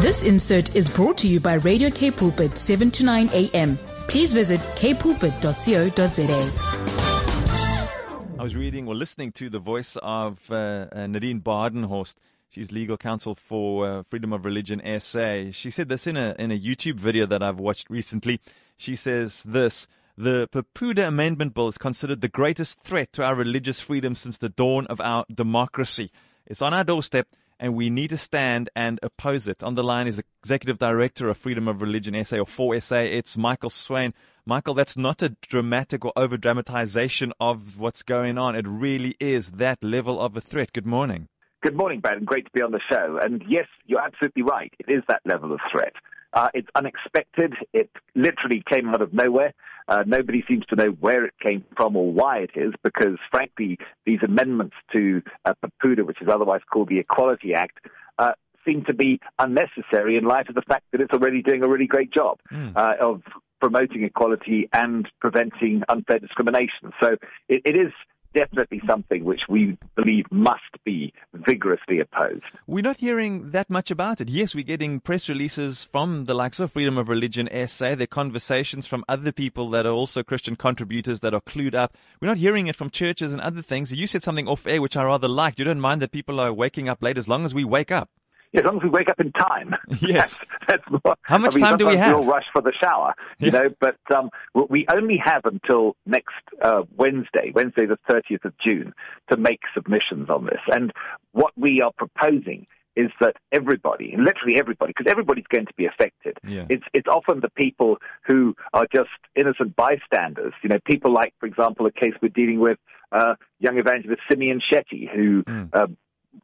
This insert is brought to you by Radio K-Pulpit 7 to 9 a.m. Please visit kpulpit.co.za. I was reading or listening to the voice of Nadine Bardenhorst. She's legal counsel for Freedom of Religion SA. She said this in a YouTube video that I've watched recently. She says this: the PEPUDA amendment bill is considered the greatest threat to our religious freedom since the dawn of our democracy. It's on our doorstep, and we need to stand and oppose it. On the line is the Executive Director of Freedom of Religion SA, or 4SA. It's Michael Swain. Michael, that's not a dramatic or over-dramatization of what's going on. It really is that level of a threat. Good morning. Good morning, Ben. Great to be on the show. And yes, you're absolutely right. It is that level of threat. It's unexpected. It literally came out of nowhere. Nobody seems to know where it came from or why it is, because, frankly, these amendments to PEPUDA, which is otherwise called the Equality Act, seem to be unnecessary in light of the fact that it's already doing a really great job of promoting equality and preventing unfair discrimination. So it is definitely something which we believe must be vigorously opposed. We're not hearing that much about it. Yes, we're getting press releases from the likes of Freedom of Religion SA. There are conversations from other people that are also Christian contributors that are clued up. We're not hearing it from churches and other things. You said something off air which I rather liked. You don't mind that people are waking up late as long as we wake up. As long as we wake up in time. Yes. That's more. How much time do we have? We all rush for the shower, you know, but we only have until next Wednesday, the 30th of June, to make submissions on this. And what we are proposing is that everybody, literally everybody, because everybody's going to be affected. Yeah. It's often the people who are just innocent bystanders. You know, people like, for example, a case we're dealing with, young evangelist Simeon Shetty, who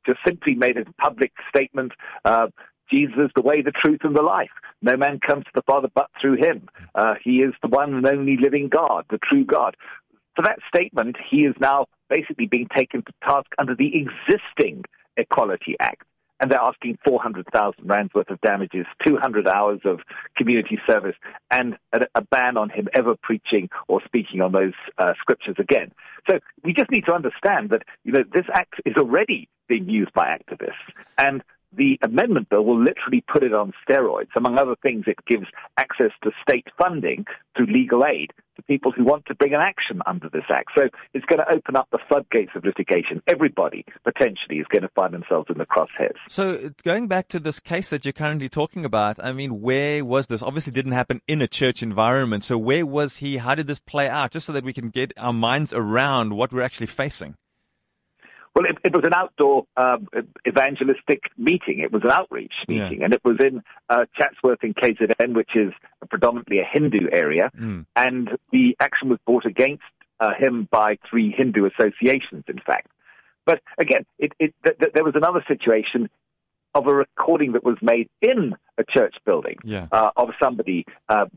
just simply made a public statement, Jesus is the way, the truth, and the life. No man comes to the Father but through him. He is the one and only living God, the true God. For that statement, he is now basically being taken to task under the existing Equality Act. And they're asking 400,000 rands worth of damages, 200 hours of community service, and a ban on him ever preaching or speaking on those scriptures again. So we just need to understand that, you know, this act is already being used by activists, and the amendment bill will literally put it on steroids. Among other things, it gives access to state funding through legal aid to people who want to bring an action under this act. So it's going to open up the floodgates of litigation. Everybody, potentially, is going to find themselves in the crosshairs. So going back to this case that you're currently talking about, I mean, where was this? Obviously, it didn't happen in a church environment. So where was he? How did this play out? Just so that we can get our minds around what we're actually facing. Well, it was an outdoor evangelistic meeting. It was an outreach meeting, and it was in Chatsworth in KZN, which is predominantly a Hindu area, and the action was brought against him by three Hindu associations, in fact. But again, there was another situation of a recording that was made in a church building of somebody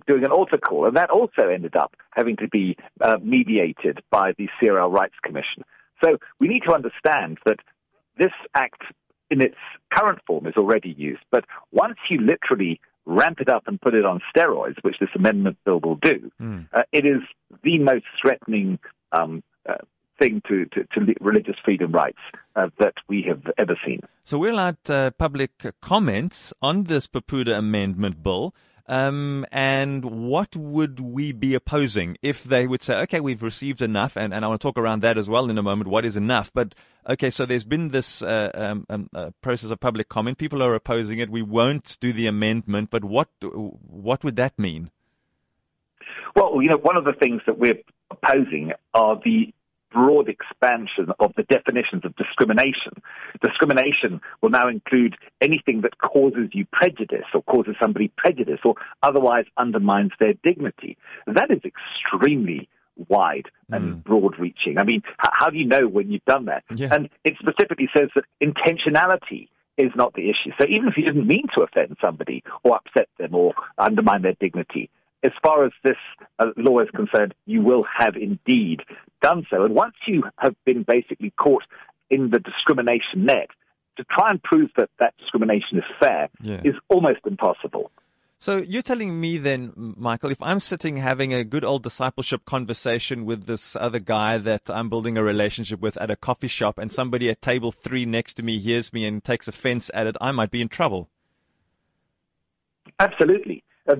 doing an altar call, and that also ended up having to be mediated by the CRL Rights Commission. So we need to understand that this act in its current form is already used. But once you literally ramp it up and put it on steroids, which this amendment bill will do, it is the most threatening thing to religious freedom rights that we have ever seen. So we're allowed public comments on this PEPUDA amendment bill. And what would we be opposing if they would say, okay, we've received enough, and I want to talk around that as well in a moment, what is enough? But, okay, so there's been this process of public comment. People are opposing it. We won't do the amendment, but what would that mean? Well, you know, one of the things that we're opposing are the broad expansion of the definitions of discrimination. Discrimination will now include anything that causes you prejudice or causes somebody prejudice or otherwise undermines their dignity. That is extremely wide and broad-reaching. I mean, how do you know when you've done that? Yeah. And it specifically says that intentionality is not the issue. So even if you didn't mean to offend somebody or upset them or undermine their dignity, as far as this law is concerned, you will have indeed done so. And once you have been basically caught in the discrimination net, to try and prove that that discrimination is fair is almost impossible. So you're telling me then, Michael, if I'm sitting having a good old discipleship conversation with this other guy that I'm building a relationship with at a coffee shop, and somebody at table 3 next to me hears me and takes offense at it, I might be in trouble. Absolutely. There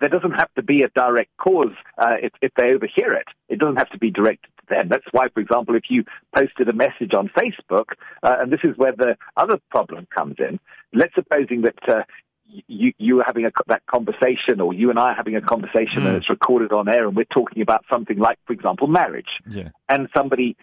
doesn't have to be a direct cause if they overhear it. It doesn't have to be directed to them. That's why, for example, if you posted a message on Facebook, and this is where the other problem comes in, let's supposing that you are having that conversation, or you and I are having a conversation and it's recorded on air, and we're talking about something like, for example, marriage. Yeah. And somebody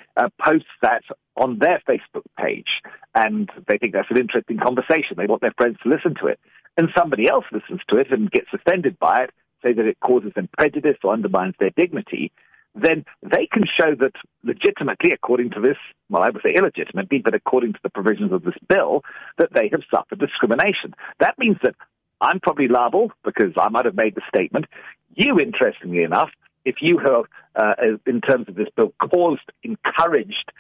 posts that on their Facebook page, and they think that's an interesting conversation. They want their friends to listen to it. And somebody else listens to it and gets offended by it, say that it causes them prejudice or undermines their dignity. Then they can show that legitimately, according to this, well, I would say illegitimately, but according to the provisions of this bill, that they have suffered discrimination. That means that I'm probably liable because I might have made the statement. You, interestingly enough, if you have, in terms of this bill, encouraged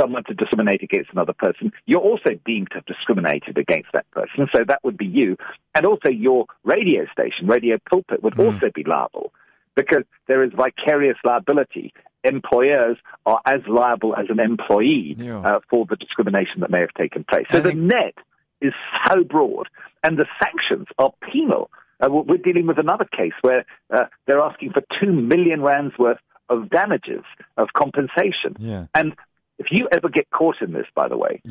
someone to discriminate against another person, you're also deemed to have discriminated against that person. So that would be you. And also your radio station, Radio Pulpit, would also be liable, because there is vicarious liability. Employers are as liable as an employee for the discrimination that may have taken place. So the net is so broad, and the sanctions are penal. We're dealing with another case where they're asking for 2 million rands worth of damages, of compensation. Yeah. And if you ever get caught in this, by the way,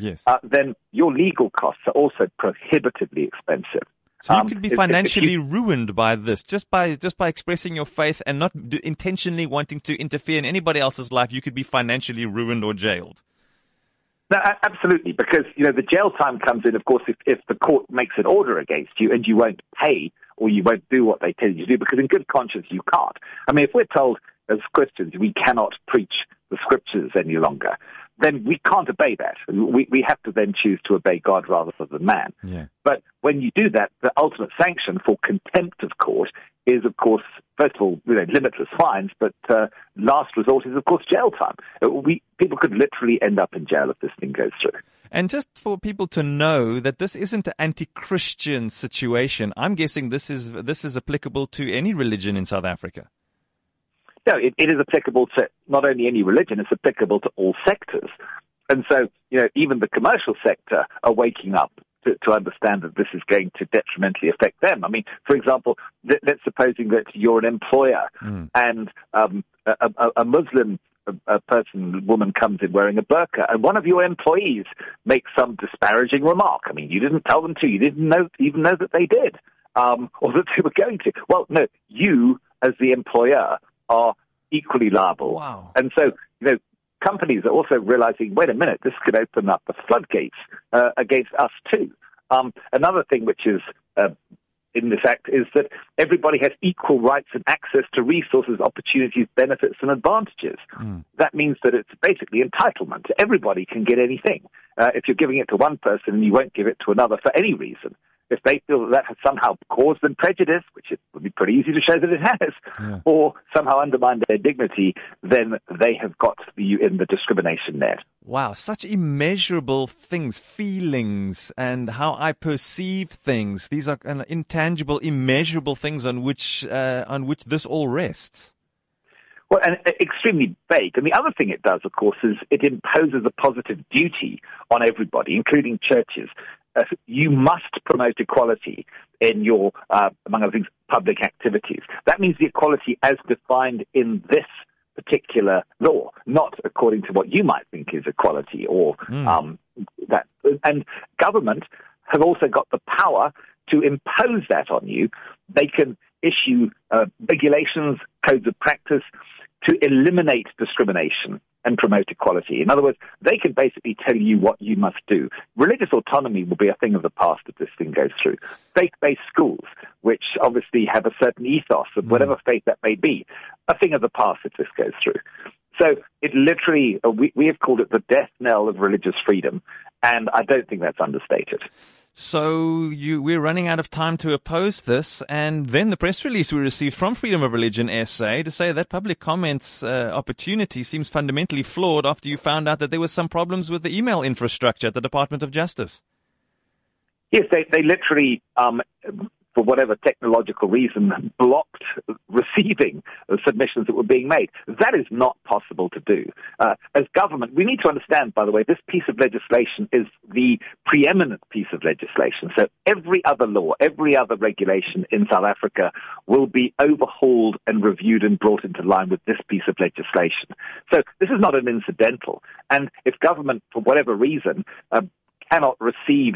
then your legal costs are also prohibitively expensive. So you could be financially ruined by this, just by expressing your faith and not intentionally wanting to interfere in anybody else's life. You could be financially ruined or jailed. No, absolutely, because the jail time comes in, of course, if the court makes an order against you and you won't pay or you won't do what they tell you to do, because in good conscience you can't. I mean, if we're told as Christians we cannot preach the scriptures any longer, then we can't obey that. We have to then choose to obey God rather than man. Yeah. But when you do that, the ultimate sanction for contempt of court is, of course, first of all, limitless fines, but last resort is, of course, jail time. People could literally end up in jail if this thing goes through. And just for people to know that this isn't an anti-Christian situation, I'm guessing this is applicable to any religion in South Africa. No, it is applicable to not only any religion, it's applicable to all sectors. And so, even the commercial sector are waking up to understand that this is going to detrimentally affect them. I mean, for example, let's supposing that you're an employer and a Muslim woman comes in wearing a burqa, and one of your employees makes some disparaging remark. I mean, you didn't tell them to, you didn't even know that they did or that they were going to. Well, no, you as the employer are equally liable. Wow. And so, companies are also realizing, wait a minute, this could open up the floodgates against us too. Another thing which is in this act is that everybody has equal rights and access to resources, opportunities, benefits, and advantages. That means that it's basically entitlement. Everybody can get anything. If you're giving it to one person, you won't give it to another for any reason. If they feel that has somehow caused them prejudice, which it would be pretty easy to show that it has, or somehow undermined their dignity, then they have got you in the discrimination net. Wow, such immeasurable things, feelings, and how I perceive things. These are intangible, immeasurable things on which this all rests. Well, and extremely vague. And the other thing it does, of course, is it imposes a positive duty on everybody, including churches. You must promote equality in your, among other things, public activities. That means the equality as defined in this particular law, not according to what you might think is equality or that. And government have also got the power to impose that on you. They can issue regulations, codes of practice to eliminate discrimination and promote equality. In other words, they can basically tell you what you must do. Religious autonomy will be a thing of the past if this thing goes through. Faith-based schools, which obviously have a certain ethos of whatever faith that may be, a thing of the past if this goes through. So it literally, we have called it the death knell of religious freedom, and I don't think that's understated. So we're running out of time to oppose this, and then the press release we received from Freedom of Religion SA to say that public comments opportunity seems fundamentally flawed after you found out that there were some problems with the email infrastructure at the Department of Justice. Yes, they literally for whatever technological reason, blocked receiving the submissions that were being made. That is not possible to do. As government, we need to understand, by the way, this piece of legislation is the preeminent piece of legislation. So every other law, every other regulation in South Africa will be overhauled and reviewed and brought into line with this piece of legislation. So this is not an incidental. And if government, for whatever reason, cannot receive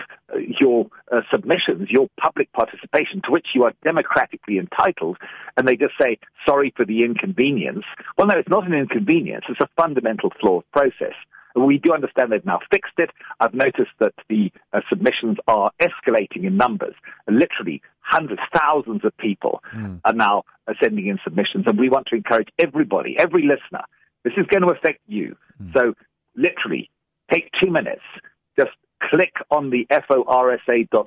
your submissions, your public participation, to which you are democratically entitled, and they just say, sorry for the inconvenience. Well, no, it's not an inconvenience. It's a fundamental flaw of process. We do understand they've now fixed it. I've noticed that the submissions are escalating in numbers. Literally hundreds, thousands of people are now sending in submissions, and we want to encourage everybody, every listener, this is going to affect you. So literally, take 2 minutes, just click on the forsa.org.za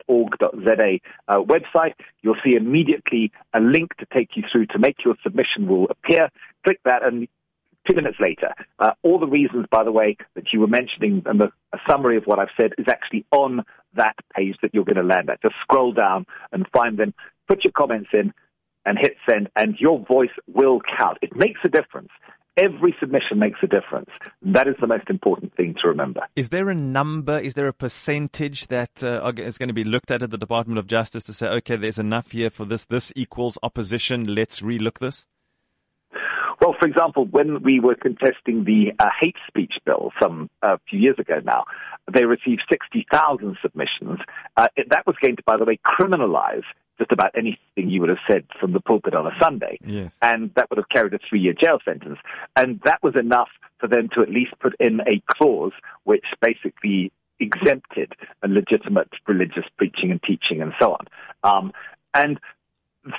website. You'll see immediately a link to take you through to make your submission will appear. Click that, and 2 minutes later, all the reasons, by the way, that you were mentioning and a summary of what I've said is actually on that page that you're going to land at. Just scroll down and find them, put your comments in, and hit send, and your voice will count. It makes a difference. Every submission makes a difference. That is the most important thing to remember. Is there a number, is there a percentage that is going to be looked at the Department of Justice to say, okay, there's enough here for this, this equals opposition, let's relook this? Well, for example, when we were contesting the hate speech bill some few years ago now, they received 60,000 submissions. That was going to, by the way, criminalize just about anything you would have said from the pulpit on a Sunday. Yes. And that would have carried a 3-year jail sentence. And that was enough for them to at least put in a clause which basically exempted a legitimate religious preaching and teaching and so on.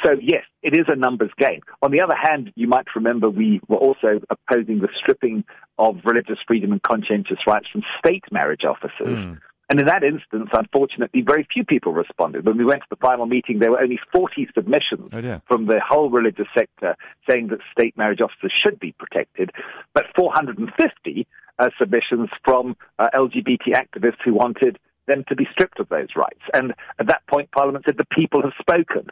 So, yes, it is a numbers game. On the other hand, you might remember we were also opposing the stripping of religious freedom and conscientious rights from state marriage officers. And in that instance, unfortunately, very few people responded. When we went to the final meeting, there were only 40 submissions from the whole religious sector saying that state marriage officers should be protected, but 450 submissions from LGBT activists who wanted them to be stripped of those rights. And at that point, Parliament said, the people have spoken.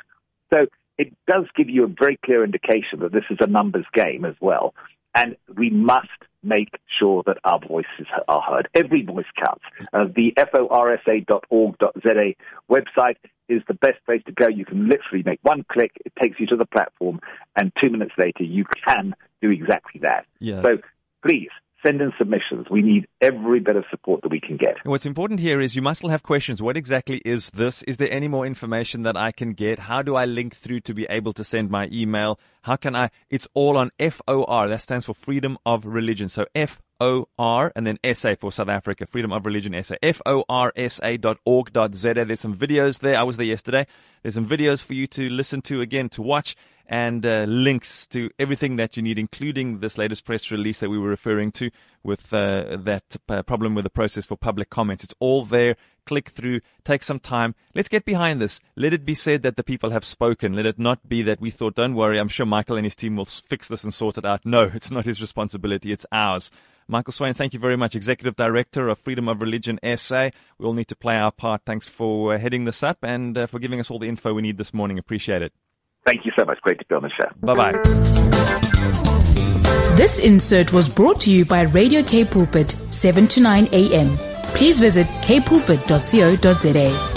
So it does give you a very clear indication that this is a numbers game as well. And we must make sure that our voices are heard. Every voice counts. The forsa.org.za website is the best place to go. You can literally make one click. It takes you to the platform. And 2 minutes later, you can do exactly that. Yeah. So please, send in submissions. We need every bit of support that we can get. And what's important here is you must still have questions. What exactly is this? Is there any more information that I can get? How do I link through to be able to send my email? How can I? It's all on FOR. That stands for Freedom of Religion. So FOR and then SA for South Africa. Freedom of Religion SA. FORSA.org.za. There's some videos there. I was there yesterday. There's some videos for you to listen to again, to watch, and links to everything that you need, including this latest press release that we were referring to with that problem with the process for public comments. It's all there. Click through. Take some time. Let's get behind this. Let it be said that the people have spoken. Let it not be that we thought, don't worry, I'm sure Michael and his team will fix this and sort it out. No, it's not his responsibility. It's ours. Michael Swain, thank you very much. Executive Director of Freedom of Religion SA. We all need to play our part. Thanks for heading this up and for giving us all the info we need this morning. Appreciate it. Thank you so much. Great to be on the show. Bye-bye. This insert was brought to you by Radio K-Pulpit, 7 to 9 a.m. Please visit kpulpit.co.za.